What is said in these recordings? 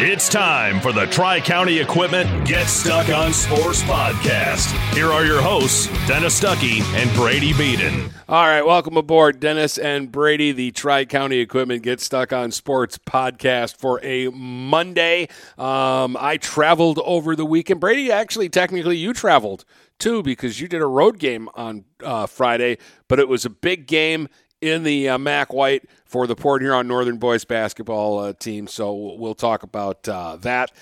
It's time for the Tri-County Equipment Get Stuck on Sports podcast. Here are your hosts, Dennis Stuckey and Brady Beaton. All right, welcome aboard, Dennis and Brady, the Tri-County Equipment Get Stuck on Sports podcast for a Monday. I traveled over the weekend. Brady, actually, technically, you traveled, too, because you did a road game on Friday, but it was a big game in the Mac White for the Port Huron Northern boys basketball team. So we'll talk about that.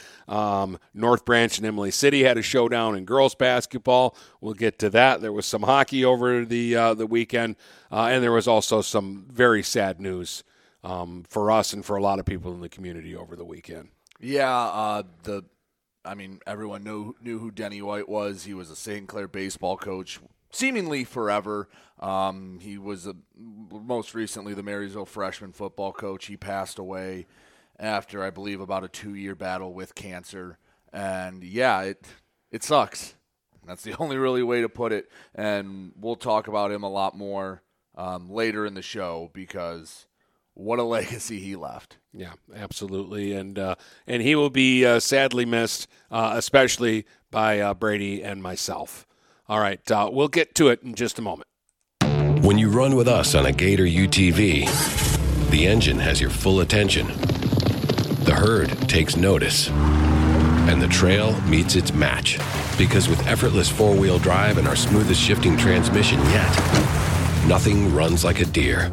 North Branch and Imlay City had a showdown in girls basketball. We'll get to that. There was some hockey over the weekend, and there was also some very sad news for us and for a lot of people in the community over the weekend. Yeah, everyone knew who Denny White was. He was a St. Clair baseball coach seemingly forever. He was most recently the Marysville freshman football coach. He passed away after, I believe, about a 2-year battle with cancer. And, yeah, it sucks. That's the only really way to put it. And we'll talk about him a lot more later in the show because what a legacy he left. Yeah, absolutely. And he will be sadly missed, especially by Brady and myself. All right, we'll get to it in just a moment. When you run with us on a Gator UTV, the engine has your full attention, the herd takes notice, and the trail meets its match. Because with effortless four-wheel drive and our smoothest shifting transmission yet, nothing runs like a deer.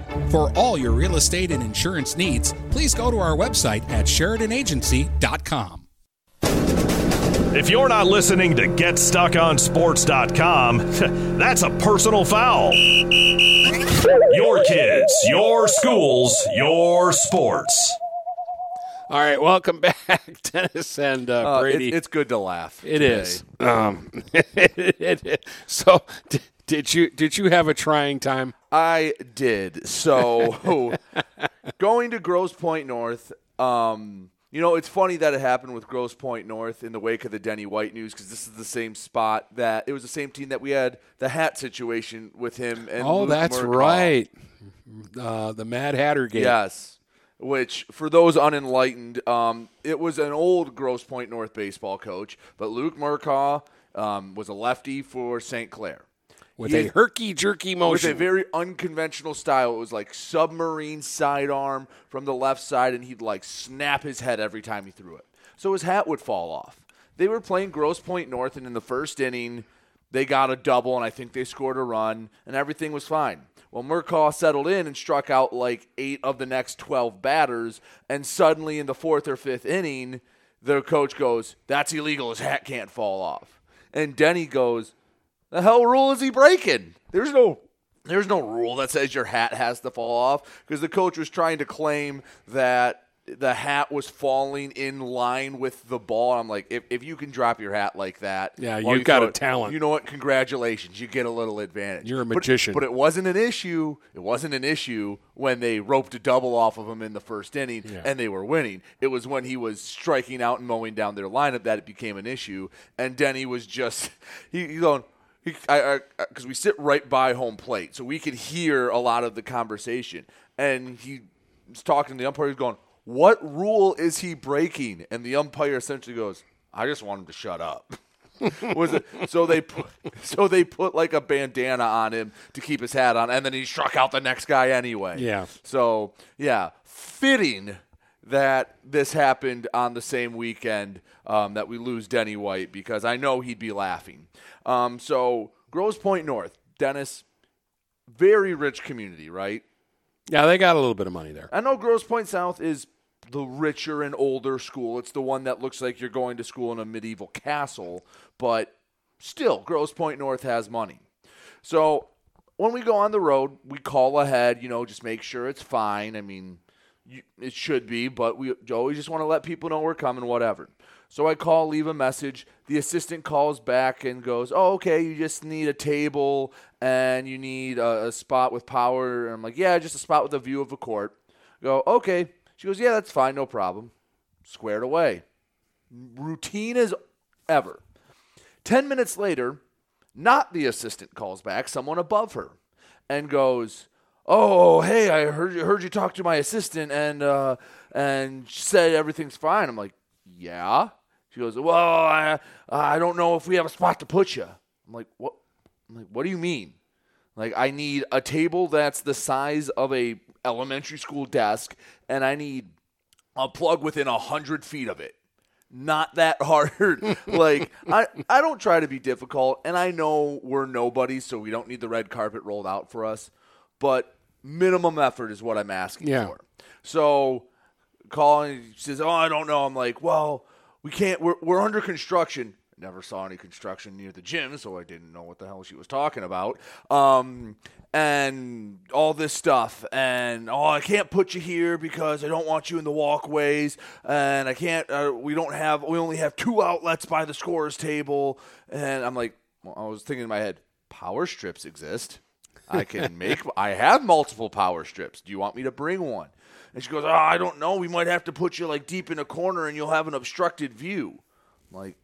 For all your real estate and insurance needs, please go to our website at SheridanAgency.com. If you're not listening to GetStuckOnSports.com, that's a personal foul. Your kids, your schools, your sports. All right, welcome back, Dennis and Brady. It's good to laugh. It today. Is. So, did you have a trying time? I did. So, going to Grosse Pointe North. It's funny that it happened with Grosse Pointe North in the wake of the Denny White news, because this is the same spot that it was the same team that we had the hat situation with him and Luke Murkaw. That's right. The Mad Hatter game. Yes, which for those unenlightened, it was an old Grosse Pointe North baseball coach, but Luke Murkaw was a lefty for St. Clair. With a herky-jerky motion. With a very unconventional style. It was like submarine sidearm from the left side, and he'd like snap his head every time he threw it. So his hat would fall off. They were playing Grosse Pointe North, and in the first inning, they got a double, and I think they scored a run, and everything was fine. Well, Murkaw settled in and struck out like 8 of the next 12 batters, and suddenly in the 4th or 5th inning, their coach goes, "That's illegal, his hat can't fall off." And Denny goes, "The hell rule is he breaking? There's no rule that says your hat has to fall off," because the coach was trying to claim that the hat was falling in line with the ball. I'm like, if you can drop your hat like that, yeah, you've got a talent. You know what? Congratulations, you get a little advantage. You're a magician. But it wasn't an issue. It wasn't an issue when they roped a double off of him in the first inning and they were winning. It was when he was striking out and mowing down their lineup that it became an issue. And Denny was just going. Because we sit right by home plate, so we could hear a lot of the conversation. And he was talking to the umpire. He's going, "What rule is he breaking?" And the umpire essentially goes, "I just want him to shut up." So they put like a bandana on him to keep his hat on, and then he struck out the next guy anyway. Yeah. So yeah, fitting that this happened on the same weekend that we lose Denny White, because I know he'd be laughing. So Grosse Pointe North, Dennis, very rich community, right? Yeah, they got a little bit of money there. I know Grosse Pointe South is the richer and older school. It's the one that looks like you're going to school in a medieval castle, but still, Grosse Pointe North has money. So when we go on the road, we call ahead, just make sure it's fine. I mean, it should be, but we always just want to let people know we're coming, whatever. So I call, leave a message. The assistant calls back and goes, "Oh, okay, you just need a table and you need a spot with power." And I'm like, "Yeah, just a spot with a view of a court." I go, "Okay." She goes, "Yeah, that's fine, no problem." Squared away. Routine as ever. 10 minutes later, not the assistant calls back, someone above her, and goes, "Oh, hey, I heard you talk to my assistant and said everything's fine." I'm like, "Yeah." She goes, "Well, I don't know if we have a spot to put you." I'm like, "What?" I'm like, "What do you mean?" Like, I need a table that's the size of a elementary school desk, and I need a plug within 100 feet of it. Not that hard. Like, I don't try to be difficult, and I know we're nobody, so we don't need the red carpet rolled out for us. But minimum effort is what I'm asking for. So calling, she says, "Oh, I don't know." I'm like, "Well, we can't. We're under construction." Never saw any construction near the gym, so I didn't know what the hell she was talking about. And all this stuff. And, "Oh, I can't put you here because I don't want you in the walkways. And I can't. We only have 2 outlets by the scorer's table." And I'm like, well, I was thinking in my head, power strips exist. I have multiple power strips. Do you want me to bring one? And she goes, "Oh, I don't know. We might have to put you like deep in a corner and you'll have an obstructed view." I'm like,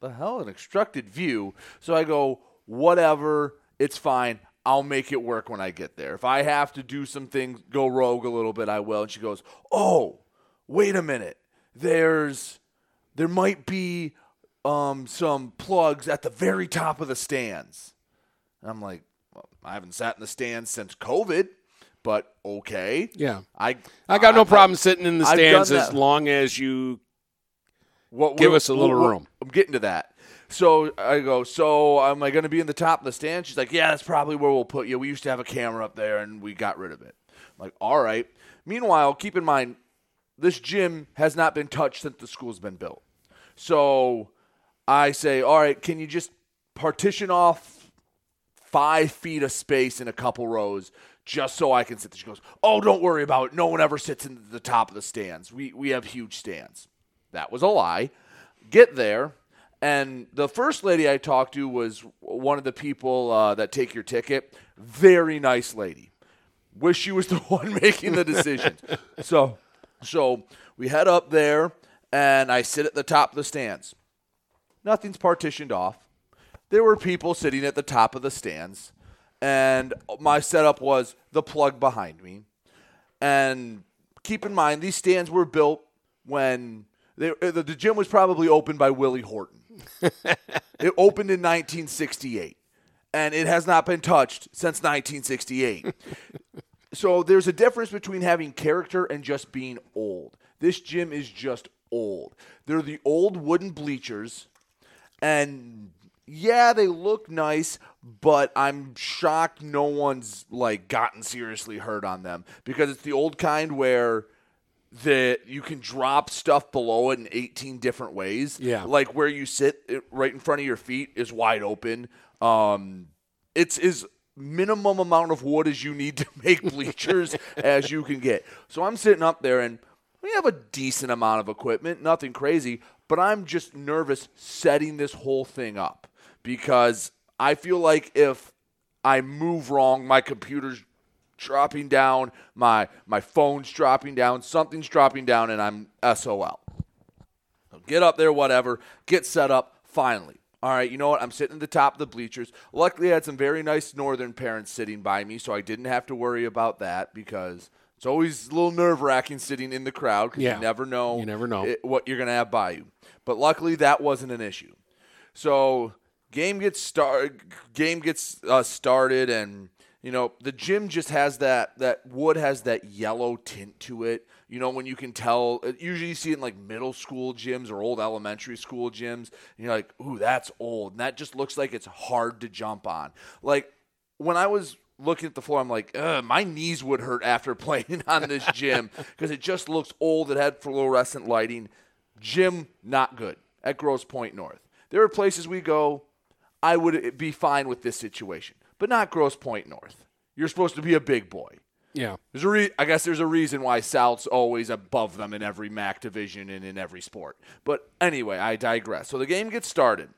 the hell, an obstructed view? So I go, "Whatever, it's fine. I'll make it work when I get there. If I have to do some things, go rogue a little bit, I will." And she goes, "Oh, wait a minute. There might be some plugs at the very top of the stands." And I'm like, I haven't sat in the stands since COVID, but okay. Yeah. I got no problem sitting in the stands as long as you give us a little room. I'm getting to that. So I go, "So am I going to be in the top of the stand?" She's like, "Yeah, that's probably where we'll put you. We used to have a camera up there, and we got rid of it." I'm like, all right. Meanwhile, keep in mind, this gym has not been touched since the school's been built. So I say, all right, can you just partition off 5 feet of space in a couple rows just so I can sit there? She goes, oh, don't worry about it. No one ever sits in the top of the stands. We have huge stands. That was a lie. Get there. And the first lady I talked to was one of the people that take your ticket. Very nice lady. Wish she was the one making the decisions. So we head up there, and I sit at the top of the stands. Nothing's partitioned off. There were people sitting at the top of the stands, and my setup was the plug behind me. And keep in mind, these stands were built when the gym was probably opened by Willie Horton. It opened in 1968, and it has not been touched since 1968. So there's a difference between having character and just being old. This gym is just old. They're the old wooden bleachers, and yeah, they look nice, but I'm shocked no one's like gotten seriously hurt on them, because it's the old kind where that you can drop stuff below it in 18 different ways. Yeah. Like where you sit right in front of your feet is wide open. It's as minimum amount of wood as you need to make bleachers as you can get. So I'm sitting up there, and we have a decent amount of equipment, nothing crazy, but I'm just nervous setting this whole thing up because I feel like if I move wrong, my computer's dropping down, my phone's dropping down, something's dropping down, and I'm SOL. So get up there, whatever, get set up, finally. All right, you know what? I'm sitting at the top of the bleachers. Luckily, I had some very nice northern parents sitting by me, so I didn't have to worry about that because it's always a little nerve-wracking sitting in the crowd because you never know what you're going to have by you. But luckily, that wasn't an issue. So game gets started, and you know, the gym just has that wood has that yellow tint to it. You know, when you can tell, usually you see it in like middle school gyms or old elementary school gyms, and you're like, ooh, that's old. And that just looks like it's hard to jump on. Like when I was looking at the floor, I'm like, my knees would hurt after playing on this gym because it just looks old. It had fluorescent lighting. Gym, not good at Grosse Pointe North. There are places we go, I would be fine with this situation. But not Grosse Pointe North. You're supposed to be a big boy. Yeah. I guess there's a reason why South's always above them in every MAC division and in every sport. But anyway, I digress. So the game gets started.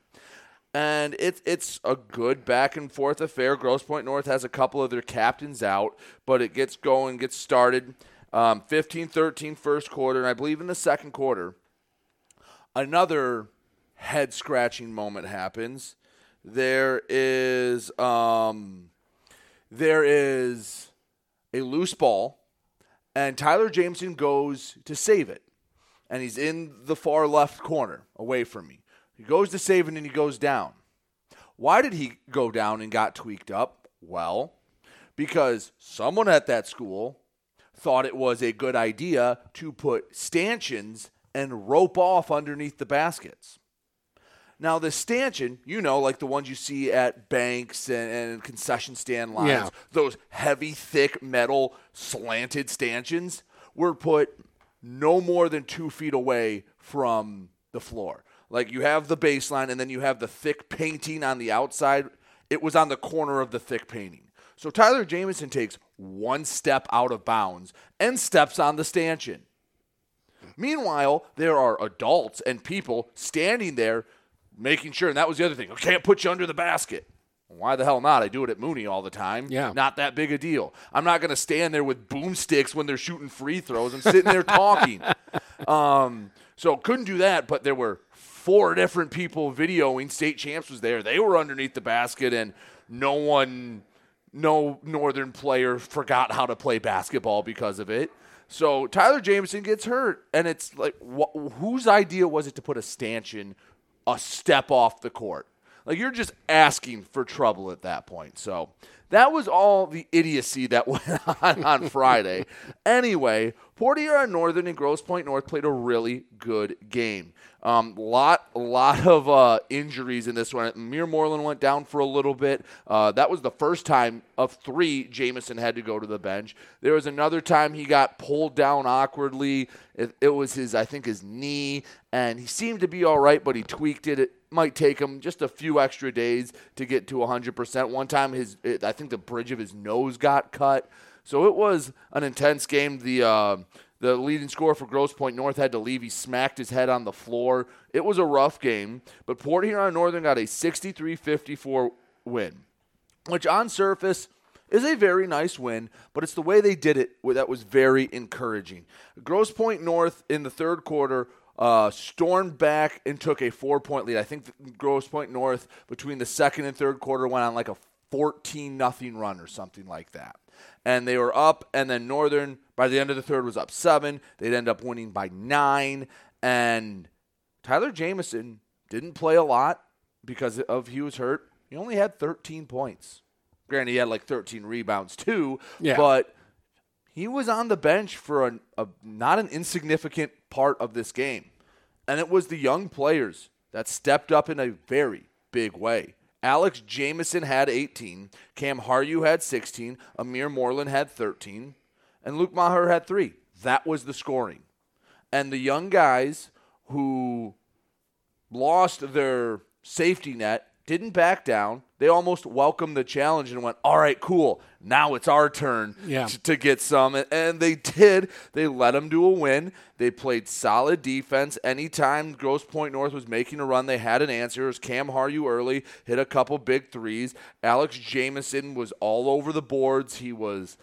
And it's a good back-and-forth affair. Grosse Pointe North has a couple of their captains out. But it gets going, gets started. 15-13 first quarter. And I believe in the second quarter, another head-scratching moment happens. There is a loose ball, and Tyler Jamison goes to save it, and he's in the far left corner away from me. He goes to save it, and he goes down. Why did he go down and got tweaked up? Well, because someone at that school thought it was a good idea to put stanchions and rope off underneath the baskets. Now, the stanchion, you know, like the ones you see at banks and concession stand lines, those heavy, thick, metal, slanted stanchions were put no more than 2 feet away from the floor. Like, you have the baseline, and then you have the thick painting on the outside. It was on the corner of the thick painting. So Tyler Jamison takes one step out of bounds and steps on the stanchion. Meanwhile, there are adults and people standing there making sure, and that was the other thing, I can't put you under the basket. Why the hell not? I do it at Mooney all the time. Yeah. Not that big a deal. I'm not going to stand there with boomsticks when they're shooting free throws. I'm sitting there talking. So couldn't do that, but there were four different people videoing. State Champs was there. They were underneath the basket, and no northern player forgot how to play basketball because of it. So Tyler Jamison gets hurt, and it's like, whose idea was it to put a stanchion a step off the court? Like, you're just asking for trouble at that point. So that was all the idiocy that went on Friday. Anyway, Port Huron Northern and Grosse Pointe North played a really good game. A lot of injuries in this one. Amir Moreland went down for a little bit. That was the first time of three Jamison had to go to the bench. There was another time he got pulled down awkwardly. It was his knee, and he seemed to be all right, but he tweaked it. It might take him just a few extra days to get to 100%. One time, I think the bridge of his nose got cut. So it was an intense game. The leading scorer for Grosse Pointe North had to leave. He smacked his head on the floor. It was a rough game, but Port Huron Northern got a 63-54 win, which on surface is a very nice win, but it's the way they did it that was very encouraging. Grosse Pointe North in the third quarter stormed back and took a 4-point lead. I think Grosse Pointe North between the second and third quarter went on like a 14-0 run or something like that. And they were up, and then Northern, by the end of the third, was up 7. They'd end up winning by 9. And Tyler Jamison didn't play a lot because he was hurt. He only had 13 points. Granted, he had like 13 rebounds too, but he was on the bench for a not an insignificant part of this game. And it was the young players that stepped up in a very big way. Alex Jamison had 18, Cam Haryou had 16, Amir Moreland had 13, and Luke Maher had 3. That was the scoring. And the young guys who lost their safety net didn't back down. They almost welcomed the challenge and went, all right, cool, now it's our turn to get some. And they did. They led them to a win. They played solid defense. Anytime Grosse Pointe North was making a run, they had an answer. It was Cam Haryou early, hit a couple big threes. Alex Jamison was all over the boards. He was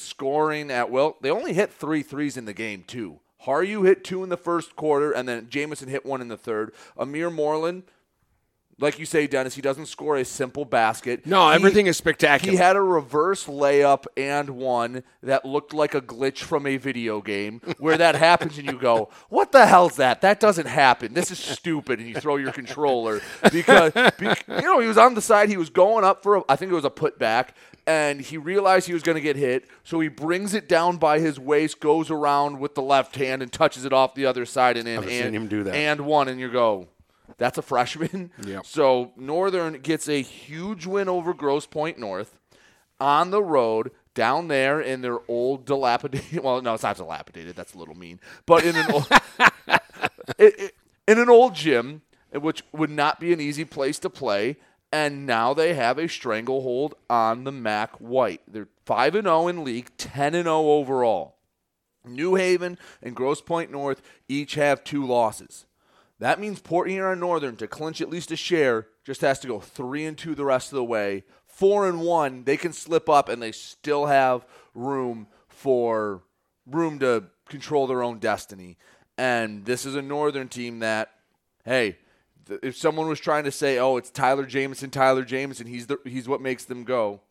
scoring at will. They only hit 3 threes in the game, too. Haryou hit 2 in the first quarter, and then Jamison hit 1 in the third. Amir Moreland, like you say, Dennis, he doesn't score a simple basket. No, everything is spectacular. He had a reverse layup and one that looked like a glitch from a video game where that happens and you go, what the hell's that? That doesn't happen. This is stupid. And you throw your controller because he was on the side. He was going up for, I think it was a putback, and he realized he was going to get hit. So he brings it down by his waist, goes around with the left hand and touches it off the other side and in. I've seen him do that. And one, and you go, that's a freshman. Yep. So Northern gets a huge win over Grosse Pointe North on the road down there in their old dilapidated. Well, no, it's not dilapidated. That's a little mean. But in an old, in an old gym, which would not be an easy place to play. And now they have a stranglehold on the Mac White. They're 5-0 in league, 10-0 overall. New Haven and Grosse Pointe North each have 2 losses. That means Port Huron Northern, to clinch at least a share, just has to go 3-2 the rest of the way. 4-1, they can slip up, and they still have room to control their own destiny. And this is a Northern team that, hey, if someone was trying to say, oh, it's Tyler Jamison, he's what makes them go.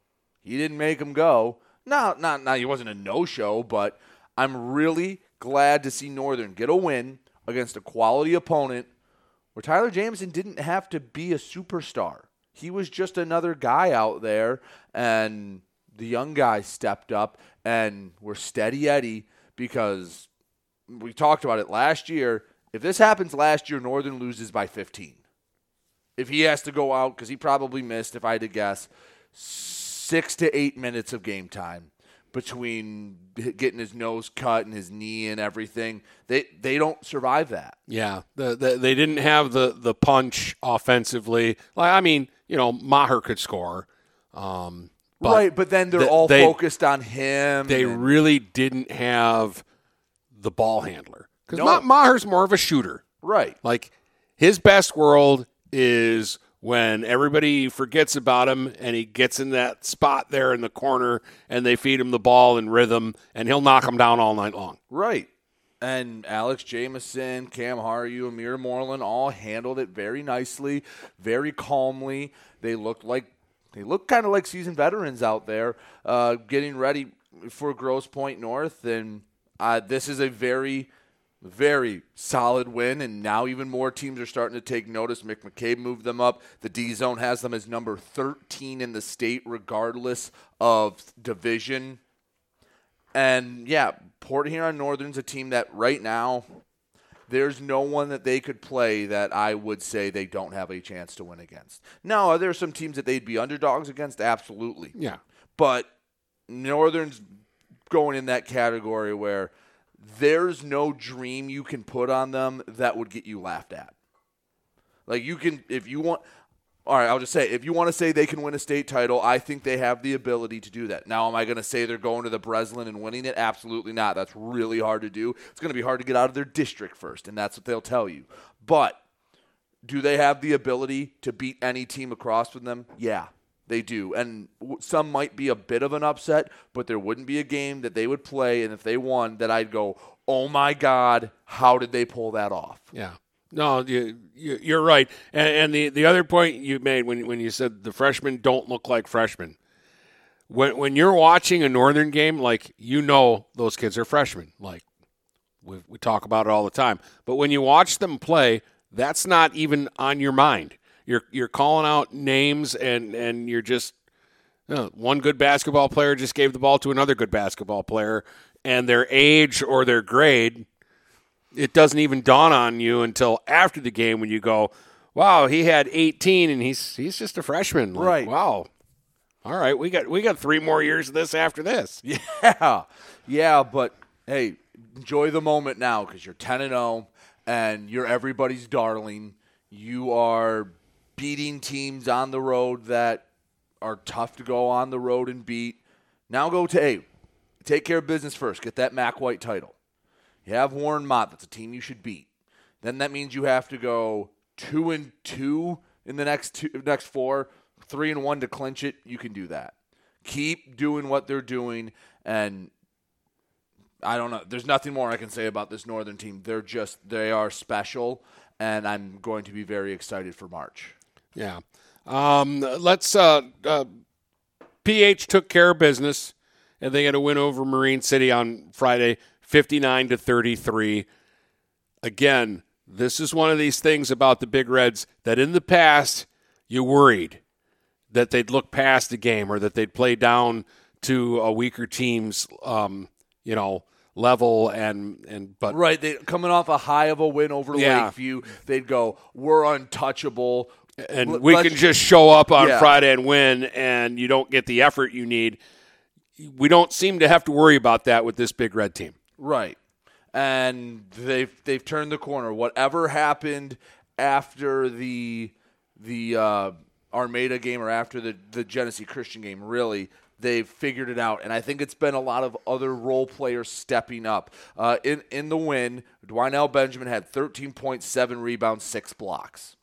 He didn't make them go. No, he wasn't a no-show, but I'm really glad to see Northern get a win against a quality opponent where Tyler Jamison didn't have to be a superstar. He was just another guy out there, and the young guys stepped up and were steady Eddie because we talked about it last year. If this happens last year, Northern loses by 15. If he has to go out, because he probably missed, if I had to guess, 6 to 8 minutes of game time between getting his nose cut and his knee and everything, they don't survive that. Yeah, they didn't have the punch offensively. Like, I mean, Maher could score. But then they're all focused on him. They really didn't have the ball handler. Because Maher's more of a shooter. Right. Like, his best world is when everybody forgets about him and he gets in that spot there in the corner and they feed him the ball in rhythm and he'll knock him down all night long. Right. And Alex Jamison, Cam Haryou, Amir Moreland all handled it very nicely, very calmly. They looked kind of like seasoned veterans out there getting ready for Grosse Pointe North. And this is a very Very solid win, and now even more teams are starting to take notice. Mick McCabe moved them up. The D-Zone has them as number 13 in the state, regardless of division. And, yeah, Port Huron Northern's a team that right now there's no one that they could play that I would say they don't have a chance to win against. Now, are there some teams that they'd be underdogs against? Absolutely. Yeah. But Northern's going in that category where – there's no dream you can put on them that would get you laughed at. Like, you can, if you want, all right, I'll just say, if you want to say they can win a state title, I think they have the ability to do that. Now, am I going to say they're going to the Breslin and winning it? Absolutely not. That's really hard to do. It's going to be hard to get out of their district first, and that's what they'll tell you. But do they have the ability to beat any team across from them? Yeah. They do, and some might be a bit of an upset, but there wouldn't be a game that they would play, and if they won, that I'd go, oh, my God, how did they pull that off? Yeah. No, you're right. And the other point you made when you said the freshmen don't look like freshmen, when you're watching a Northern game, like, you know those kids are freshmen. Like, we talk about it all the time. But when you watch them play, that's not even on your mind. You're calling out names and you're just, you know, one good basketball player just gave the ball to another good basketball player, and their age or their grade, it doesn't even dawn on you until after the game when you go, wow, he had 18 and he's just a freshman. Like, right. Wow. All right, we got 3 more years of this after this. Yeah. Yeah, but hey, enjoy the moment now because you're 10-0 and you're everybody's darling. You are beating teams on the road that are tough to go on the road and beat. Now go to, hey, take care of business first. Get that Mac White title. You have Warren Mott. That's a team you should beat. Then that means you have to go 2-2 in the next 4, 3-1 to clinch it. You can do that. Keep doing what they're doing, and I don't know. There's nothing more I can say about this Northern team. They are special, and I'm going to be very excited for March. Yeah. Let's. PH took care of business, and they had a win over Marine City on Friday, 59-33. Again, this is one of these things about the Big Reds that in the past you worried that they'd look past the game or that they'd play down to a weaker team's, level but right. They coming off a high of a win over Lakeview, they'd go, we're untouchable. And we can just show up on Friday and win, and you don't get the effort you need. We don't seem to have to worry about that with this Big Red team. Right. And they've turned the corner. Whatever happened after the Armada game or after the Genesee Christian game, really, they've figured it out. And I think it's been a lot of other role players stepping up. In the win, Dwynell Benjamin had 13.7 rebounds, 6 blocks.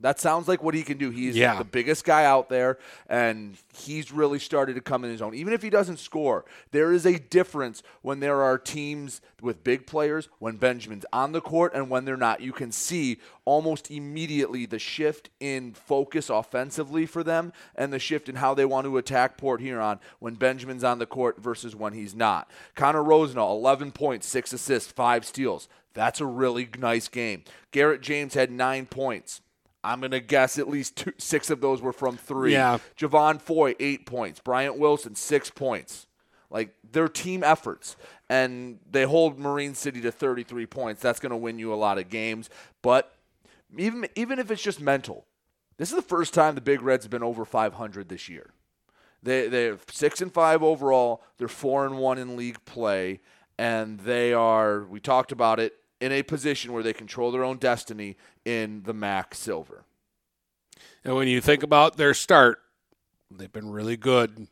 That sounds like what he can do. He's the biggest guy out there, and he's really started to come in his own. Even if he doesn't score, there is a difference when there are teams with big players, when Benjamin's on the court, and when they're not. You can see almost immediately the shift in focus offensively for them and the shift in how they want to attack Port Huron when Benjamin's on the court versus when he's not. Connor Rosenau, 11 points, 6 assists, 5 steals. That's a really nice game. Garrett James had 9 points. I'm going to guess at least 6 of those were from 3. Yeah. Javon Foy, 8 points. Bryant Wilson, 6 points. Like, they're team efforts. And they hold Marine City to 33 points. That's going to win you a lot of games. But even if it's just mental, this is the first time the Big Reds have been over 500 this year. They have 6-5 overall. They're 4-1 in league play. And they are, we talked about it, in a position where they control their own destiny in the MAC Silver. And when you think about their start, they've been really good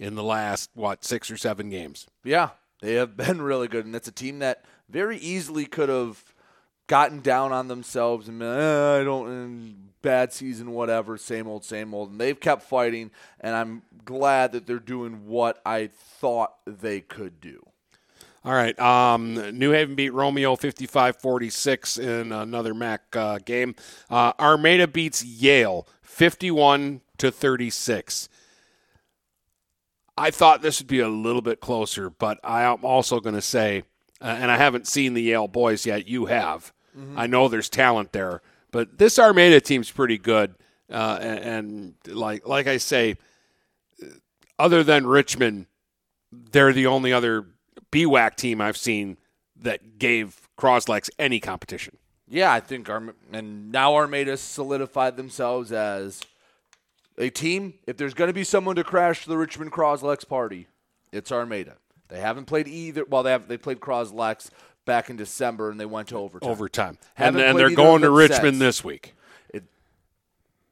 in the last, 6 or 7 games. Yeah, they have been really good, and it's a team that very easily could have gotten down on themselves and been, bad season, whatever, same old, and they've kept fighting, and I'm glad that they're doing what I thought they could do. All right, New Haven beat Romeo 55-46 in another MAC game. Armada beats Yale 51-36. I thought this would be a little bit closer, but I'm also going to say and I haven't seen the Yale boys yet. You have. Mm-hmm. I know there's talent there, but this Armada team's pretty good. And like I say, other than Richmond, they're the only other BWAC team I've seen that gave Cross-Lex any competition. Yeah, I think now Armada solidified themselves as a team. If there's going to be someone to crash the Richmond Cross-Lex party, it's Armada. They haven't played either. Well, they played Cross-Lex back in December, and they went to overtime. And they're going to Richmond this week.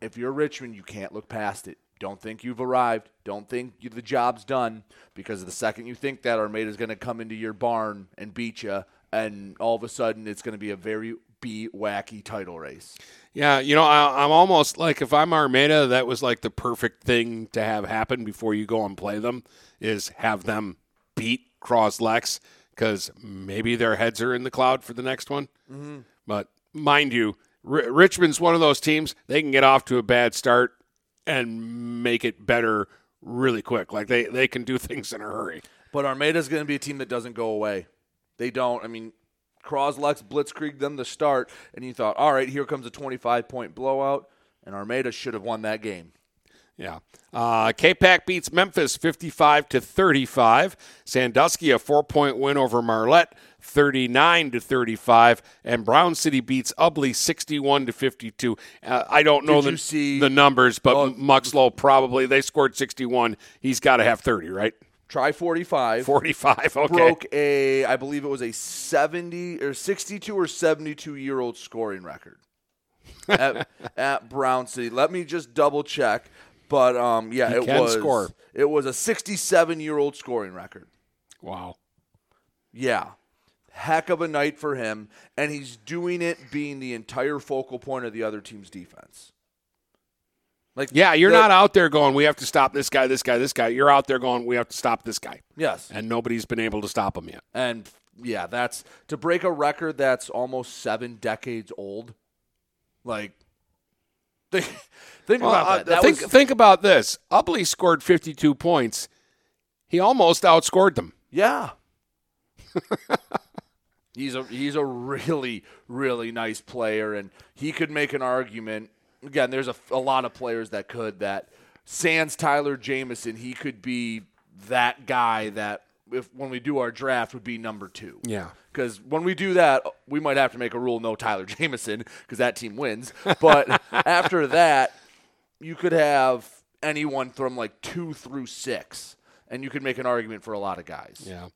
If you're Richmond, you can't look past it. Don't think you've arrived. Don't think the job's done, because the second you think that, Armada's going to come into your barn and beat you, and all of a sudden it's going to be a very wacky title race. Yeah, I'm almost like, if I'm Armada, that was like the perfect thing to have happen before you go and play them, is have them beat Cross-Lex, because maybe their heads are in the cloud for the next one. Mm-hmm. But mind you, Richmond's one of those teams, they can get off to a bad start and make it better really quick. Like, they can do things in a hurry. But Armada's going to be a team that doesn't go away. They don't. I mean, Cross-Lex blitzkrieged them to start, and you thought, all right, here comes a 25-point blowout, and Armada should have won that game. Yeah. K-Pac beats Memphis 55-35. Sandusky, a 4-point win over Marlette, 39-35. And Brown City beats Ubley 61-52. I don't know the numbers, but Muxloe probably. They scored 61. He's got to have 30, right? Try 45. 45, okay. Broke I believe it was a 62 or 72-year-old scoring record at Brown City. Let me just double-check. But, it was a 67-year-old scoring record. Wow. Yeah. Heck of a night for him, and he's doing it being the entire focal point of the other team's defense. Like, yeah, you're not out there going, we have to stop this guy, this guy, this guy. You're out there going, we have to stop this guy. Yes. And nobody's been able to stop him yet. And, yeah, that's to break a record that's almost 7 decades old, like, think about that. Think about this. Ubley scored 52 points. He almost outscored them. Yeah. He's a really, really nice player, and he could make an argument. Again, there's a lot of players that could. That sans Tyler Jamison, he could be that guy that, if when we do our draft, would be number 2. Yeah. Because when we do that, we might have to make a rule, no Tyler Jamison, because that team wins. But after that, you could have anyone from like 2 through 6, and you could make an argument for a lot of guys. Yeah.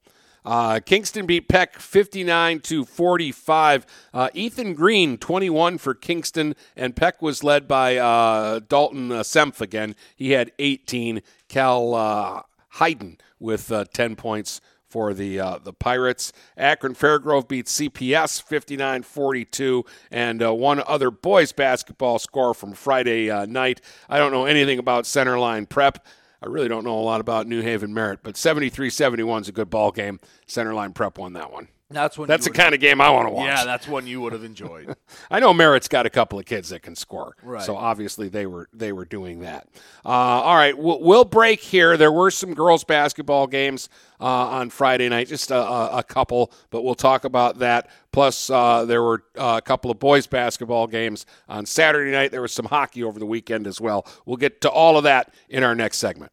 Kingston beat Peck 59-45. Ethan Green, 21 for Kingston, and Peck was led by Dalton Sempf again. He had 18. Cal Hyden with 10 points for the Pirates. Akron Fairgrove beats CPS 59-42, and one other boys basketball score from Friday night. I don't know anything about Centerline Prep. I really don't know a lot about New Haven Merritt, but 73-71 is a good ball game. Centerline Prep won that one. That's the kind of game I want to watch. Yeah, that's one you would have enjoyed. I know Merritt's got a couple of kids that can score, right? So obviously they were doing that. All right, we'll break here. There were some girls basketball games on Friday night, just a couple, but we'll talk about that. Plus, there were a couple of boys basketball games on Saturday night. There was some hockey over the weekend as well. We'll get to all of that in our next segment.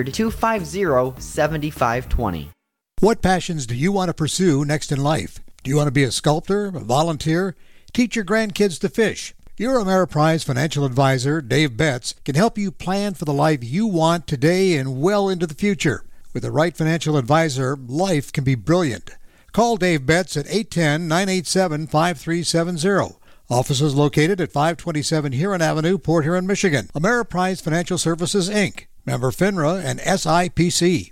What passions do you want to pursue next in life? Do you want to be a sculptor, a volunteer, teach your grandkids to fish? Your Ameriprise financial advisor, Dave Betts, can help you plan for the life you want today and well into the future. With the right financial advisor, life can be brilliant. Call Dave Betts at 810-987-5370. Office is located at 527 Huron Avenue, Port Huron, Michigan. Ameriprise Financial Services, Inc., member FINRA and SIPC.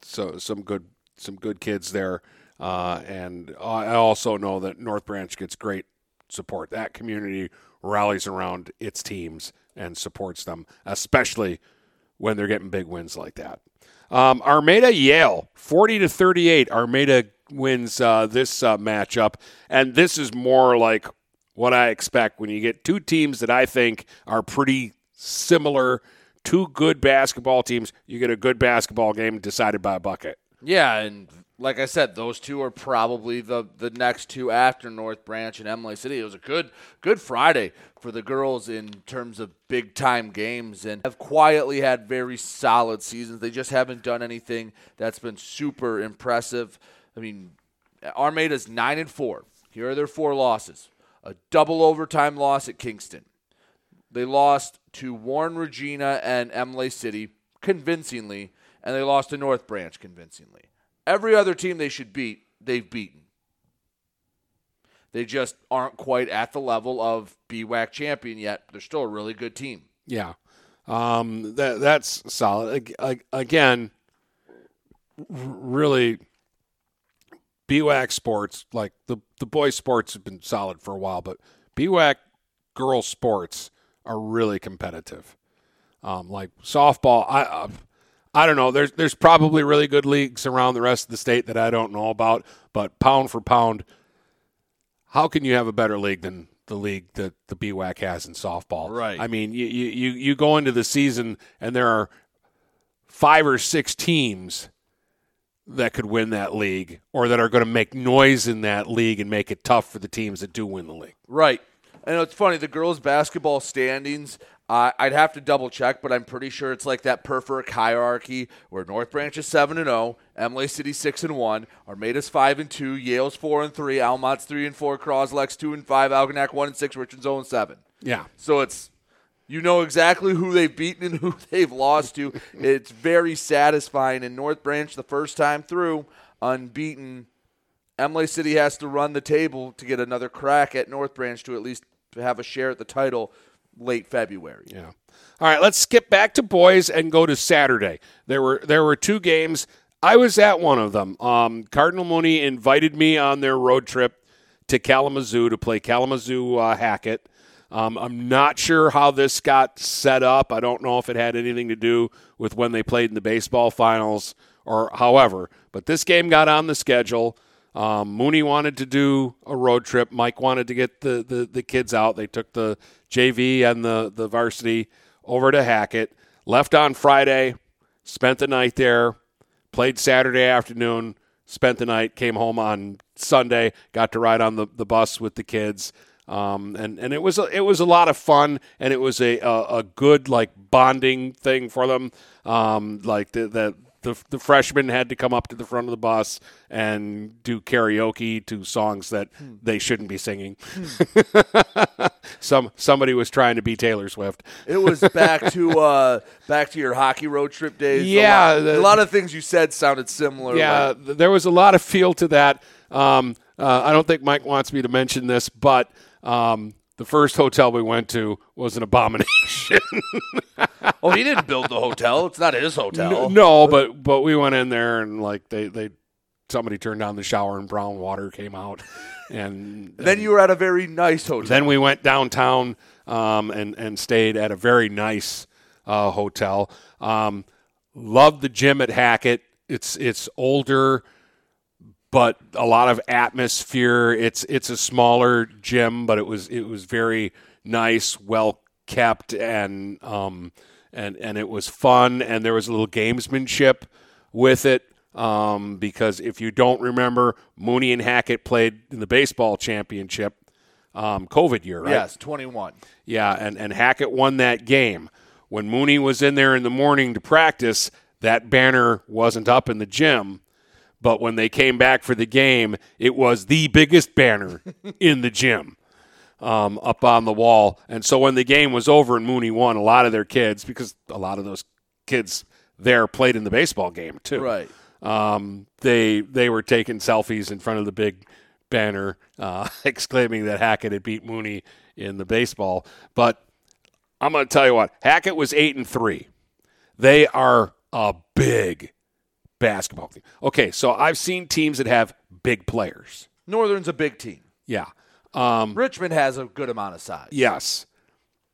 some good kids there, and I also know that North Branch gets great support. That community rallies around its teams and supports them, especially when they're getting big wins like that. Armada Yale 40-38. Armada wins this matchup, and this is more like what I expect when you get two teams that I think are pretty similar, two good basketball teams, you get a good basketball game decided by a bucket. Yeah, and like I said, those two are probably the next two after North Branch and Imlay City. It was a good Friday for the girls in terms of big-time games and have quietly had very solid seasons. They just haven't done anything that's been super impressive. I mean, Armada's 9-4. Here are their four losses. A double overtime loss at Kingston. They lost to Warren Regina and Imlay City convincingly, and they lost to North Branch convincingly. Every other team they should beat, they've beaten. They just aren't quite at the level of BWAC champion yet. They're still a really good team. Yeah, that's solid. Again, really... BWAC sports, like the boys' sports have been solid for a while, but BWAC girls' sports are really competitive. Like softball, I don't know. There's probably really good leagues around the rest of the state that I don't know about, but pound for pound, how can you have a better league than the league that the BWAC has in softball? Right. I mean, you go into the season and there are 5 or 6 teams that could win that league or that are going to make noise in that league and make it tough for the teams that do win the league. Right. And it's funny, the girls' basketball standings, I'd have to double-check, but I'm pretty sure it's like that perfect hierarchy where North Branch is 7-0, Imlay City 6-1, Armada's 5-2, Yale's 4-3, Almont's 3-4, Cross-Lex 2-5, Algonac 1-6, Richmond's 0-7. Yeah. So it's... You know exactly who they've beaten and who they've lost to. It's very satisfying. And North Branch, the first time through, unbeaten. Imlay City has to run the table to get another crack at North Branch to at least have a share at the title late February. Yeah. All right, let's skip back to boys and go to Saturday. There were two games. I was at one of them. Cardinal Mooney invited me on their road trip to Kalamazoo to play Kalamazoo Hackett. I'm not sure how this got set up. I don't know if it had anything to do with when they played in the baseball finals or however. But this game got on the schedule. Mooney wanted to do a road trip. Mike wanted to get the kids out. They took the JV and the varsity over to Hackett. Left on Friday, spent the night there, played Saturday afternoon, spent the night, came home on Sunday, got to ride on the bus with the kids. And it was a lot of fun, and it was a good like bonding thing for them. Like the the freshmen had to come up to the front of the bus and do karaoke to songs that they shouldn't be singing. Somebody was trying to be Taylor Swift. It was back to your hockey road trip days. Yeah, a lot of things you said sounded similar. Yeah, right? There was a lot of feel to that. I don't think Mike wants me to mention this, but the first hotel we went to was an abomination. Oh, he didn't build the hotel. It's not his hotel. No, but we went in there and like somebody turned on the shower and brown water came out. And then you were at a very nice hotel. Then we went downtown and stayed at a very nice hotel. Loved the gym at Hackett. It's older, but a lot of atmosphere. It's a smaller gym, but it was very nice, well kept, and it was fun. And there was a little gamesmanship with it because if you don't remember, Mooney and Hackett played in the baseball championship COVID year, right? Yes, 21. Yeah, and Hackett won that game. When Mooney was in there in the morning to practice, that banner wasn't up in the gym. But when they came back for the game, it was the biggest banner in the gym up on the wall. And so when the game was over and Mooney won, a lot of their kids, because a lot of those kids there played in the baseball game too. Right. They were taking selfies in front of the big banner exclaiming that Hackett had beat Mooney in the baseball. But I'm going to tell you what, Hackett was 8-3. They are a big basketball team. Okay, so I've seen teams that have big players. Northern's a big team. Yeah. Richmond has a good amount of size. Yes.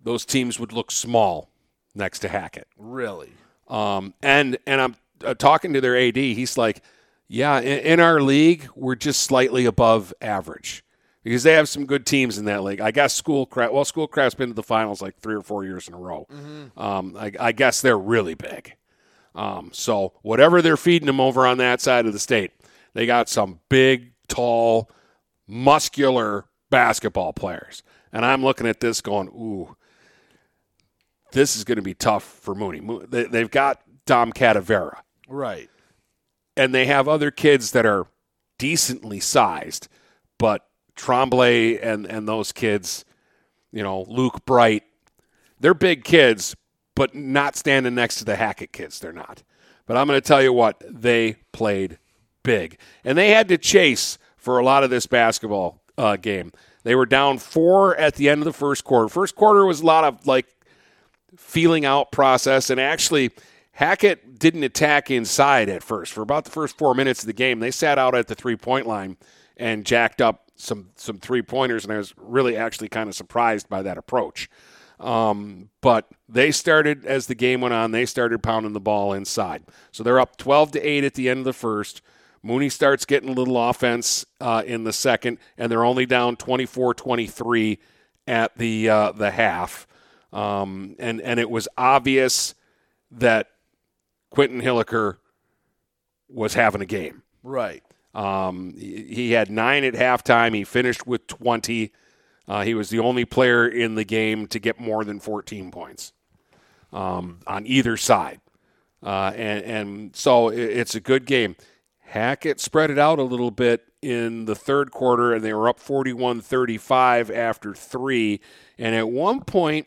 Those teams would look small next to Hackett. Really? And I'm talking to their AD. He's like, yeah, in our league, we're just slightly above average because they have some good teams in that league. I guess Schoolcraft – well, Schoolcraft's been to the finals like 3 or 4 years in a row. Mm-hmm. I guess they're really big. So whatever they're feeding them over on that side of the state, they got some big, tall, muscular basketball players. And I'm looking at this going, ooh, this is going to be tough for Mooney. They've got Dom Catavera. Right. And they have other kids that are decently sized, but Tremblay and those kids, you know, Luke Bright, they're big kids, but not standing next to the Hackett kids. They're not. But I'm going to tell you what, they played big. And they had to chase for a lot of this basketball game. They were down 4 at the end of the first quarter. First quarter was a lot of, like, feeling out process. And actually, Hackett didn't attack inside at first. For about the first 4 minutes of the game, they sat out at the three-point line and jacked up some three-pointers. And I was really actually kind of surprised by that approach. But they started, as the game went on, they started pounding the ball inside. So they're up 12-8 at the end of the first. Mooney starts getting a little offense in the second, and they're only down 24-23 at the half. And it was obvious that Quentin Hilliker was having a game. Right. He had 9 at halftime. He finished with 20. He was the only player in the game to get more than 14 points on either side. And so it's a good game. Hackett spread it out a little bit in the third quarter, and they were up 41-35 after 3. And at one point,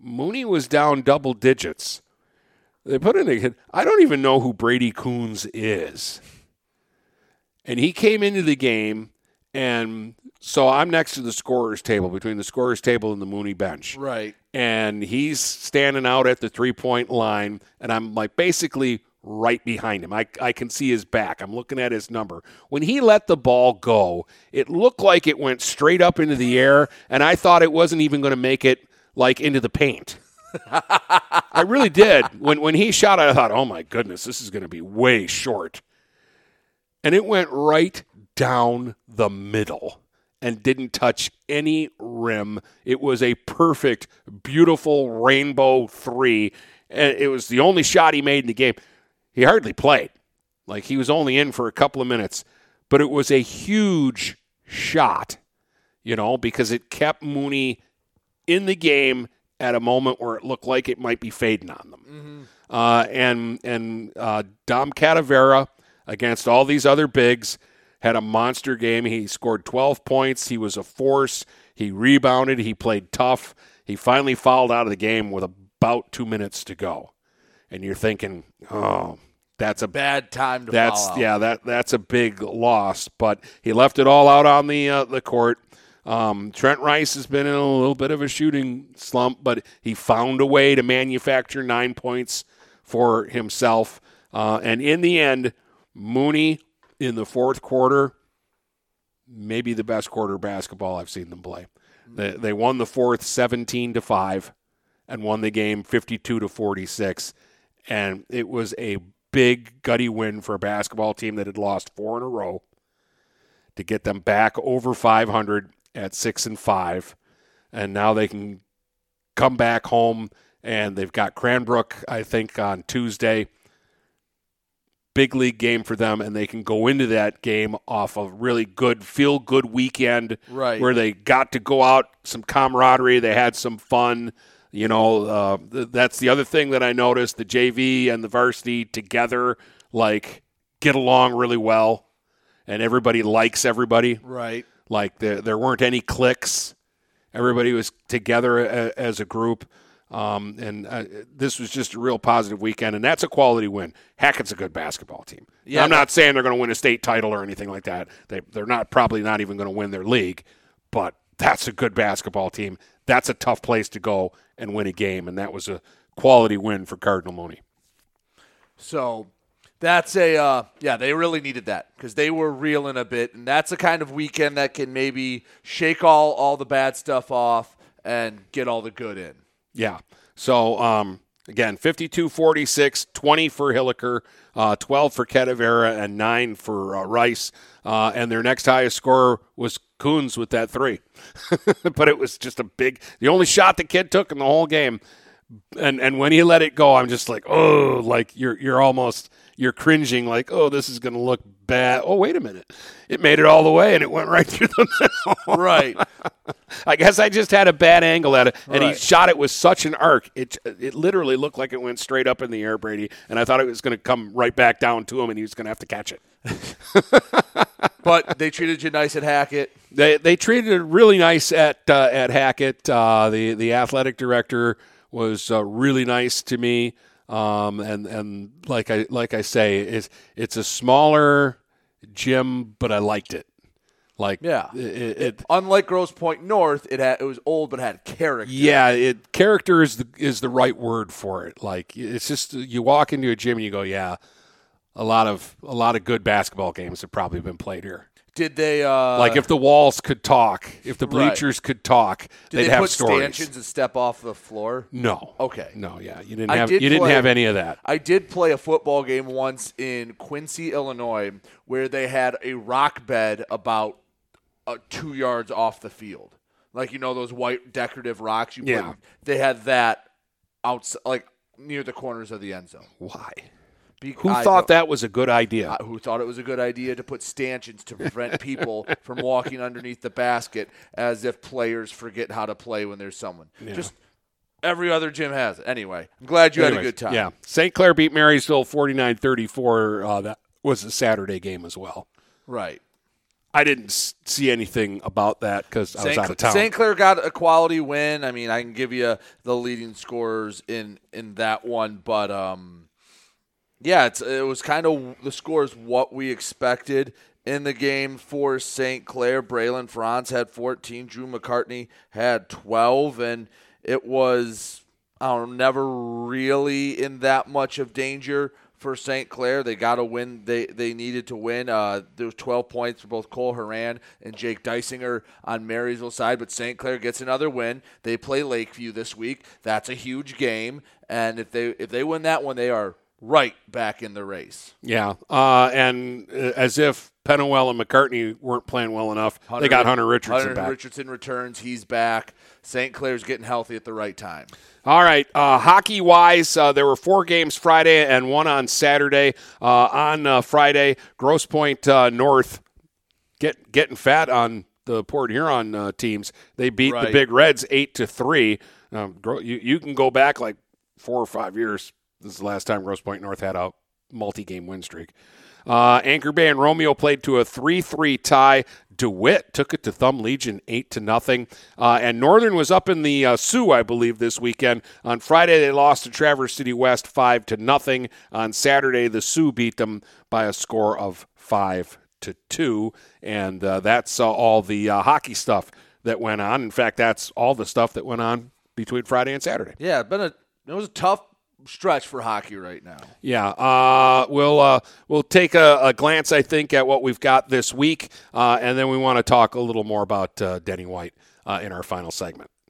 Mooney was down double digits. They put in a – I don't even know who Brady Coons is. And he came into the game, and – so I'm next to the scorer's table, between the scorer's table and the Mooney bench. Right. And he's standing out at the three-point line, and I'm like basically right behind him. I can see his back. I'm looking at his number. When he let the ball go, it looked like it went straight up into the air, and I thought it wasn't even going to make it like into the paint. I really did. When he shot, I thought, oh, my goodness, this is going to be way short. And it went right down the middle and didn't touch any rim. It was a perfect, beautiful rainbow three, and it was the only shot he made in the game. He hardly played. Like, he was only in for a couple of minutes, but it was a huge shot, you know, because it kept Mooney in the game at a moment where it looked like it might be fading on them. Mm-hmm. And Dom Catavera, against all these other bigs, had a monster game. He scored 12 points. He was a force. He rebounded. He played tough. He finally fouled out of the game with about 2 minutes to go. And you're thinking, oh, that's a bad time to foul out. Yeah, that's a big loss. But he left it all out on the court. Trent Rice has been in a little bit of a shooting slump, but he found a way to manufacture 9 points for himself. And in the end, Mooney in the fourth quarter, maybe the best quarter of basketball I've seen them play. They won the fourth 17-5 and won the game 52-46. And it was a big gutty win for a basketball team that had lost four in a row to get them back over 500 at 6-5. And now they can come back home, and they've got Cranbrook, I think, on Tuesday. Big league game for them, and they can go into that game off a really good feel-good weekend, right, where they got to go out, some camaraderie, they had some fun. You know, that's the other thing that I noticed, the JV and the varsity together, like, get along really well, and everybody likes everybody. Right. Like, there weren't any cliques. Everybody was together as a group. This was just a real positive weekend, and that's a quality win. Hackett's a good basketball team. Yeah, I'm not saying they're going to win a state title or anything like that. They're not probably not even going to win their league, but that's a good basketball team. That's a tough place to go and win a game, and that was a quality win for Cardinal Mooney. So that's they really needed that because they were reeling a bit, and that's the kind of weekend that can maybe shake all the bad stuff off and get all the good in. Yeah. So, again, 52-46, 20 for Hilliker, 12 for Catavera, and 9 for Rice. And their next highest scorer was Coons with that three. But it was just the only shot the kid took in the whole game. And when he let it go, I'm just like, oh, like you're cringing, like, oh, this is going to look bad. Oh, wait a minute. It made it all the way, and it went right through the middle. Right. I guess I just had a bad angle at it, and right. He shot it with such an arc. It literally looked like it went straight up in the air, Brady, and I thought it was going to come right back down to him, and he was going to have to catch it. But they treated you nice at Hackett. They treated it really nice at Hackett. The athletic director was really nice to me, and like I say, it's a smaller gym, but I liked it. Like, yeah, it unlike Grosse Pointe North, it was old but had character. Yeah, character is the right word for it. Like, it's just you walk into a gym and you go, yeah, a lot of good basketball games have probably been played here. Did they like if the walls could talk, if the bleachers right. could talk, they'd have stories. Did they put stanchions and step off the floor? No. Okay. No, yeah. You didn't have any of that. I did play a football game once in Quincy, Illinois, where they had a rock bed about 2 yards off the field. Like, you know, those white decorative rocks you put. They had that outside, like near the corners of the end zone. Why? Who thought that was a good idea? Who thought it was a good idea to put stanchions to prevent people from walking underneath the basket, as if players forget how to play when there's someone. Yeah. Just every other gym has it. Anyway, I'm glad you had a good time. Yeah, St. Clair beat Marysville 49-34. That was a Saturday game as well. Right. I didn't see anything about that because I was out of town. St. Clair got a quality win. I mean, I can give you the leading scorers in that one, but yeah, it was kind of the scores what we expected in the game for St. Clair. Braylon Franz had 14, Drew McCartney had 12, and it was never really in that much of danger for St. Clair. They got a win they needed to win. There was 12 points for both Cole Horan and Jake Dysinger on Marysville side, but St. Clair gets another win. They play Lakeview this week. That's a huge game, and if they win that one, they are right back in the race. Yeah, and as if Penowell and McCartney weren't playing well enough, they got Hunter Richardson back. Hunter Richardson returns. He's back. St. Clair's getting healthy at the right time. All right, hockey-wise, there were 4 games Friday and 1 on Saturday. On Friday, Grosse Pointe North getting fat on the Port Huron teams. They beat the Big Reds 8-3. You can go back like 4 or 5 years. This is the last time Grosse Pointe North had a multi-game win streak. Anchor Bay and Romeo played to a 3-3 tie. DeWitt took it to Thumb Legion 8-0. And Northern was up in the Sioux, I believe, this weekend. On Friday, they lost to Traverse City West 5-0. On Saturday, the Sioux beat them by a score of 5-2. And that's all the hockey stuff that went on. In fact, that's all the stuff that went on between Friday and Saturday. Yeah, it was a tough stretch for hockey right now. Yeah, we'll take a glance, I think, at what we've got this week, and then we want to talk a little more about Denny White in our final segment.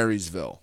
Marysville.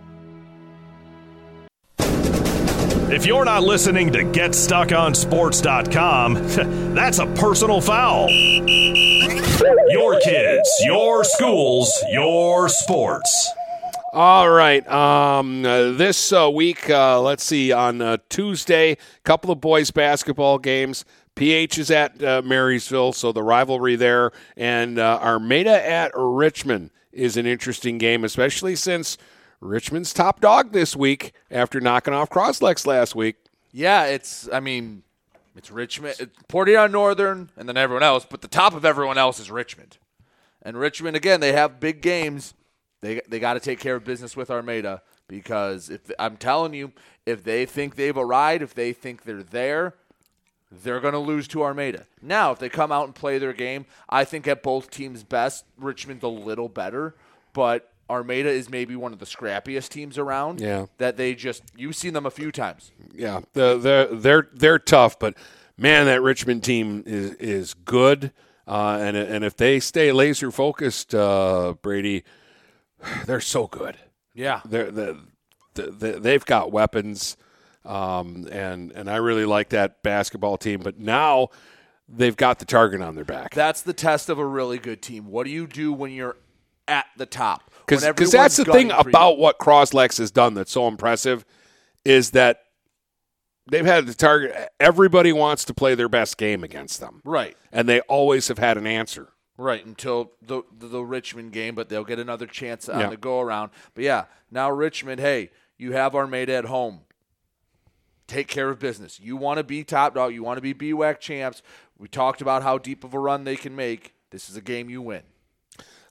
If you're not listening to GetStuckOnSports.com, that's a personal foul. Your kids, your schools, your sports. All right. This week, let's see, on Tuesday, a couple of boys' basketball games. PH is at Marysville, so the rivalry there. And Armada at Richmond is an interesting game, especially since Richmond's top dog this week after knocking off Cross-Lex last week. Yeah, it's Richmond. It's Port Huron Northern and then everyone else, but the top of everyone else is Richmond. And Richmond, again, they have big games. They got to take care of business with Armada because if they think they've arrived, if they think they're there, they're going to lose to Armada. Now, if they come out and play their game, I think at both teams' best, Richmond's a little better, but Armada is maybe one of the scrappiest teams around. Yeah, that they just you've seen them a few times. Yeah, they're tough, but man, that Richmond team is good. And if they stay laser focused, Brady, they're so good. Yeah, they've got weapons, and I really like that basketball team. But now they've got the target on their back. That's the test of a really good team. What do you do when you're at the top? Because that's the thing about what Cross-Lex has done that's so impressive is that they've had the target. Everybody wants to play their best game against them. Right. And they always have had an answer. Right, until the Richmond game, but they'll get another chance on the go-around. But, yeah, now Richmond, hey, you have Armada at home. Take care of business. You want to be top dog. You want to be BWAC champs. We talked about how deep of a run they can make. This is a game you win.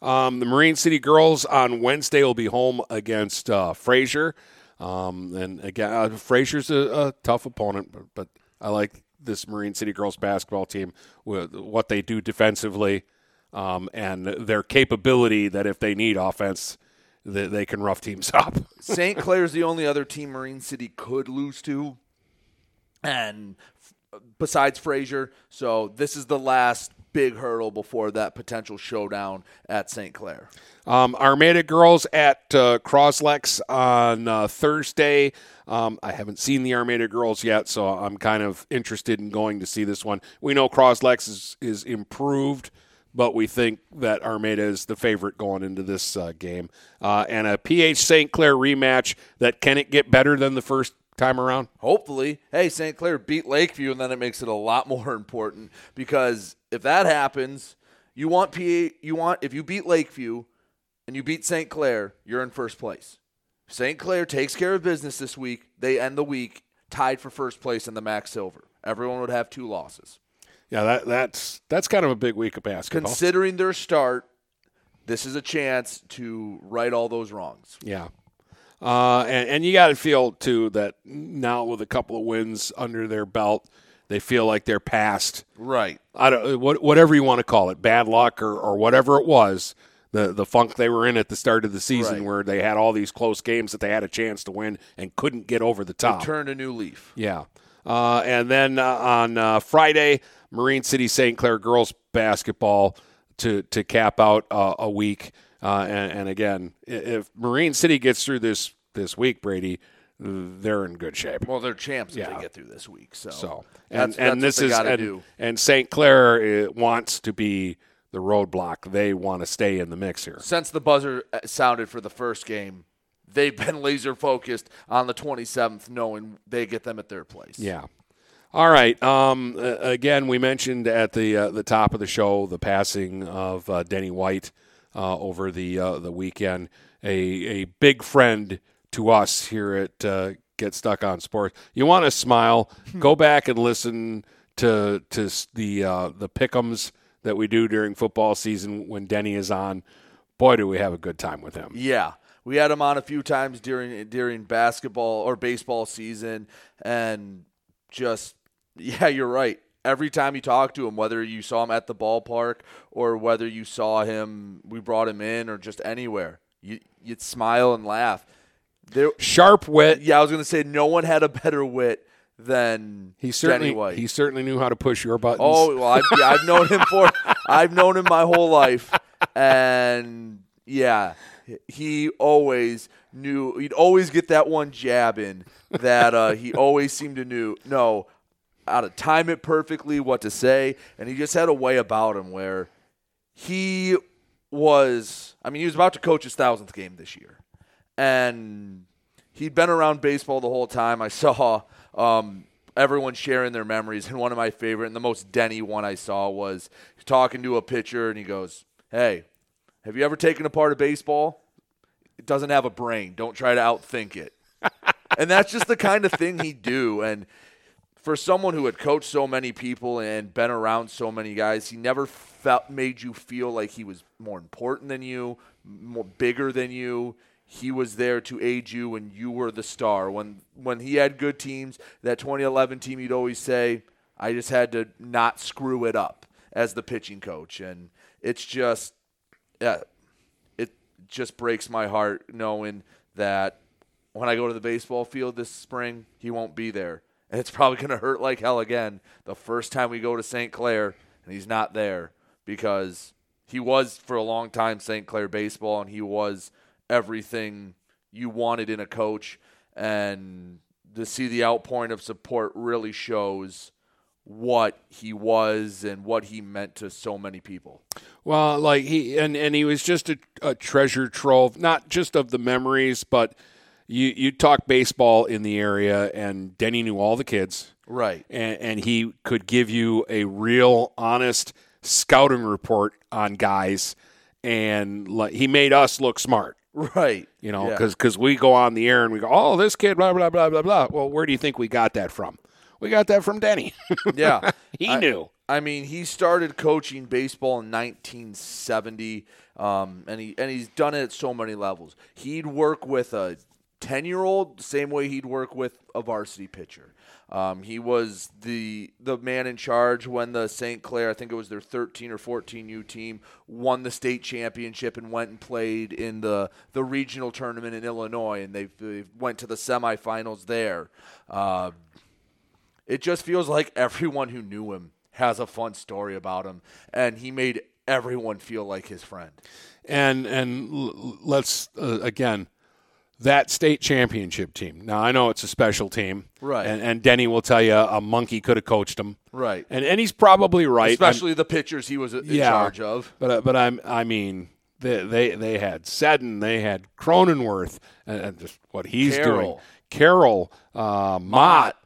The Marine City girls on Wednesday will be home against Frazier. And again, Frazier's a tough opponent, but I like this Marine City girls basketball team with what they do defensively and their capability that if they need offense, they can rough teams up. St. Clair's the only other team Marine City could lose to, and besides Frazier, so this is the last big hurdle before that potential showdown at St. Clair. Armada girls at Cross-Lex on Thursday. I haven't seen the Armada girls yet, so I'm kind of interested in going to see this one. We know Cross-Lex is improved, but we think that Armada is the favorite going into this game. And a PH St. Clair rematch that can it get better than the first time around? Hopefully. Hey, St. Clair beat Lakeview, and then it makes it a lot more important because if that happens, if you beat Lakeview and you beat St. Clair, you're in first place. St. Clair takes care of business this week. They end the week tied for first place in the MAC Silver. Everyone would have two losses. Yeah, that's kind of a big week of basketball. Considering their start, this is a chance to right all those wrongs. Yeah. And you got to feel, too, that now with a couple of wins under their belt, they feel like they're past. Right. Whatever you want to call it, bad luck or whatever it was, the funk they were in at the start of the season where they had all these close games that they had a chance to win and couldn't get over the top. They turned a new leaf. Yeah. And then on Friday, Marine City St. Clair girls basketball to cap out a week. And again, if Marine City gets through this week, Brady, they're in good shape. Well, they're champs if they get through this week. So and St. Clair wants to be the roadblock. They want to stay in the mix here. Since the buzzer sounded for the first game, they've been laser focused on the 27th, knowing they get them at their place. Yeah. All right. Again, we mentioned at the top of the show the passing of Denny White. Over the weekend, a big friend to us here at Get Stuck on Sports. You want to smile? Go back and listen to the pick'ems that we do during football season when Denny is on. Boy, do we have a good time with him! Yeah, we had him on a few times during basketball or baseball season, and just you're right. Every time you talk to him, whether you saw him at the ballpark or whether you saw him, we brought him in or just anywhere, you'd smile and laugh. Sharp wit. Yeah, I was going to say no one had a better wit than Denny White. He certainly knew how to push your buttons. Oh, well, I've known him I've known him my whole life, and yeah, he always knew. He'd always get that one jab in that he always seemed to know how to time it perfectly, what to say, and he just had a way about him where he was about to coach his 1,000th game this year, and he'd been around baseball the whole time. I saw everyone sharing their memories, and one of my favorite and the most Denny one I saw was talking to a pitcher, and he goes, "Hey, have you ever taken apart a baseball? It doesn't have a brain. Don't try to outthink it." And that's just the kind of thing he'd do, and for someone who had coached so many people and been around so many guys, he never made you feel like he was more important than you, more bigger than you. He was there to aid you when you were the star. When he had good teams, that 2011 team, he'd always say, "I just had to not screw it up" as the pitching coach. And it's just just breaks my heart knowing that when I go to the baseball field this spring, he won't be there. And it's probably going to hurt like hell again the first time we go to St. Clair and he's not there, because he was for a long time St. Clair baseball, and he was everything you wanted in a coach. And to see the outpouring of support really shows what he was and what he meant to so many people. Well, like he was just a treasure trove, not just of the memories, but you talk baseball in the area, and Denny knew all the kids, right? And he could give you a real honest scouting report on guys, and he made us look smart. Right. You know, because we go on the air and we go, oh, this kid, blah, blah, blah, blah, blah. Well, where do you think we got that from? We got that from Denny. Yeah. He knew. I mean, he started coaching baseball in 1970, and he's done it at so many levels. He'd work with a 10-year-old, same way he'd work with a varsity pitcher. He was the man in charge when the St. Clair, I think it was their 13 or 14U team, won the state championship and went and played in the regional tournament in Illinois, and they went to the semifinals there. It just feels like everyone who knew him has a fun story about him, and he made everyone feel like his friend. And let's, again, that state championship team. Now, I know it's a special team. Right. And Denny will tell you a monkey could have coached him. Right. And he's probably right. Especially the pitchers he was in charge of. But I mean, they had Seddon. They had Cronenworth. And just what he's doing. Carroll. Mott.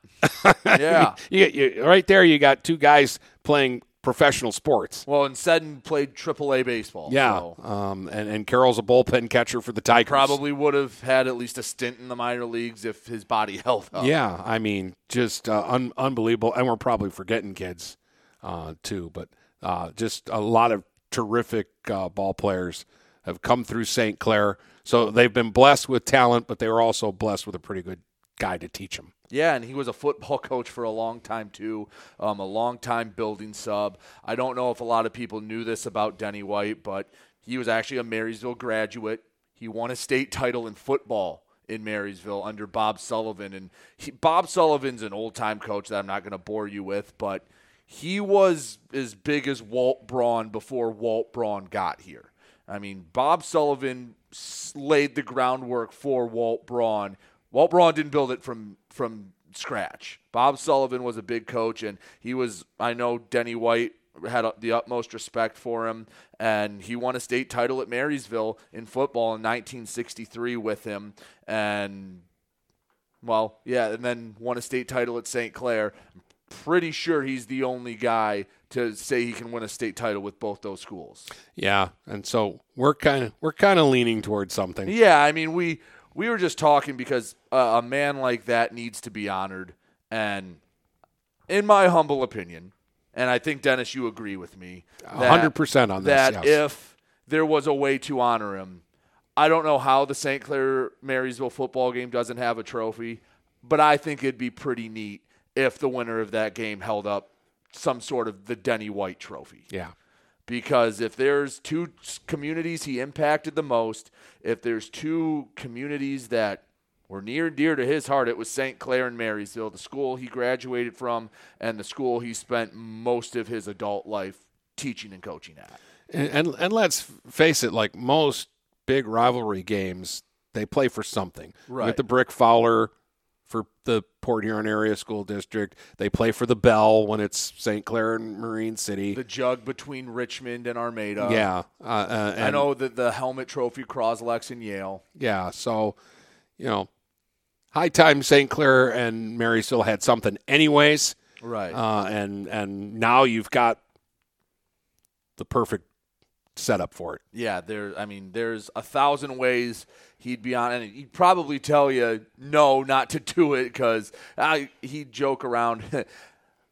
Yeah. you, right there, you got two guys playing professional sports. Well, and Seddon played AAA baseball. Yeah, so. And Carroll's a bullpen catcher for the Tigers. Probably would have had at least a stint in the minor leagues if his body held up. Yeah, I mean, just unbelievable. And we're probably forgetting kids too, but just a lot of terrific ball players have come through St. Clair. So they've been blessed with talent, but they were also blessed with a pretty good guy to teach them. Yeah, and he was a football coach for a long time, too, a long-time building sub. I don't know if a lot of people knew this about Denny White, but he was actually a Marysville graduate. He won a state title in football in Marysville under Bob Sullivan. And Bob Sullivan's an old-time coach that I'm not going to bore you with, but he was as big as Walt Braun before Walt Braun got here. I mean, Bob Sullivan laid the groundwork for Walt Braun. Walt Braun didn't build it from scratch. Bob Sullivan was a big coach, and he was, I know Denny White had the utmost respect for him, and he won a state title at Marysville in football in 1963 with him, and then won a state title at St. Clair. I'm pretty sure he's the only guy to say he can win a state title with both those schools. Yeah, and so we're kind of leaning towards something. Yeah, I mean, we were just talking because a man like that needs to be honored. And in my humble opinion, and I think, Dennis, you agree with me. 100% on this, If there was a way to honor him, I don't know how the St. Clair Marysville football game doesn't have a trophy, but I think it'd be pretty neat if the winner of that game held up some sort of the Denny White trophy. Yeah. Because if there's two communities he impacted the most, if there's two communities that were near and dear to his heart, it was St. Clair and Marysville, the school he graduated from and the school he spent most of his adult life teaching and coaching at. And let's face it, like most big rivalry games, they play for something. Right. With the Brick Fowler for the Port Huron Area School District. They play for the bell when it's St. Clair and Marine City. The jug between Richmond and Armada. Yeah. I know that the helmet trophy, Cross-Lex and Yale. Yeah, so, you know, high time St. Clair and Marysville had something anyways. Right. And now you've got the perfect setup for it. Yeah, there's 1,000 ways he'd be on, and he'd probably tell you no, not to do it, because he'd joke around.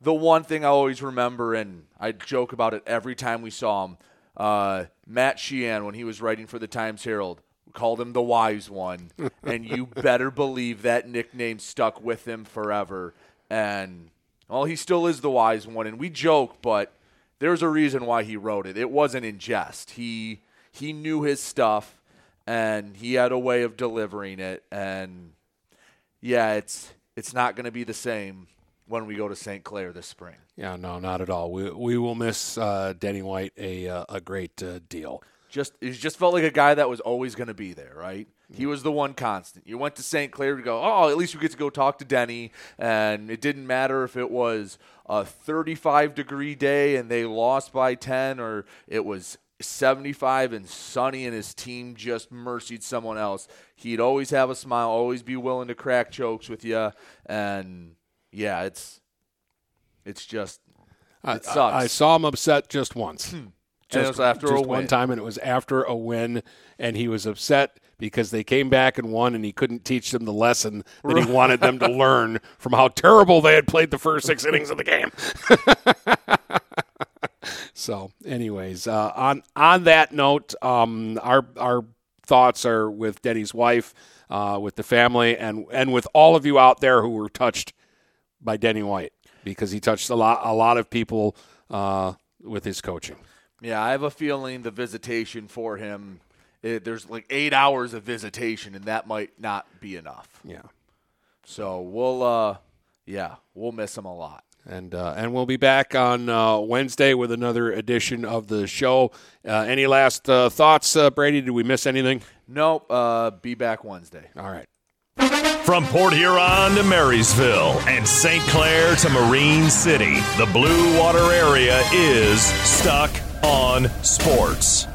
The one thing I always remember, and I joke about it every time we saw him, Matt Sheehan, when he was writing for the Times Herald, called him the wise one, and you better believe that nickname stuck with him forever. And, well, he still is the wise one, and we joke, but there's a reason why he wrote it. It wasn't in jest. He knew his stuff, and he had a way of delivering it. And yeah, it's not going to be the same when we go to St. Clair this spring. Yeah, no, not at all. We will miss Denny White a great deal. He just felt like a guy that was always going to be there, right? He was the one constant. You went to St. Clair to go, oh, at least we get to go talk to Denny. And it didn't matter if it was a 35-degree day and they lost by 10 or it was 75 and sunny and his team just mercied someone else. He'd always have a smile, always be willing to crack jokes with you. And, yeah, it's just it sucks. I saw him upset just once. Just, and it was after just a win. One time, and it was after a win, and he was upset because they came back and won, and he couldn't teach them the lesson that he wanted them to learn from how terrible they had played the first 6 innings of the game. So, anyways, on that note, our thoughts are with Denny's wife, with the family, and with all of you out there who were touched by Denny White, because he touched a lot of people with his coaching. Yeah, I have a feeling the visitation for him, there's like 8 hours of visitation, and that might not be enough. Yeah. So we'll miss him a lot. And we'll be back on Wednesday with another edition of the show. Any last thoughts, Brady? Did we miss anything? Nope. Be back Wednesday. All right. From Port Huron to Marysville and St. Clair to Marine City, the Blue Water area is Stuck on Sports.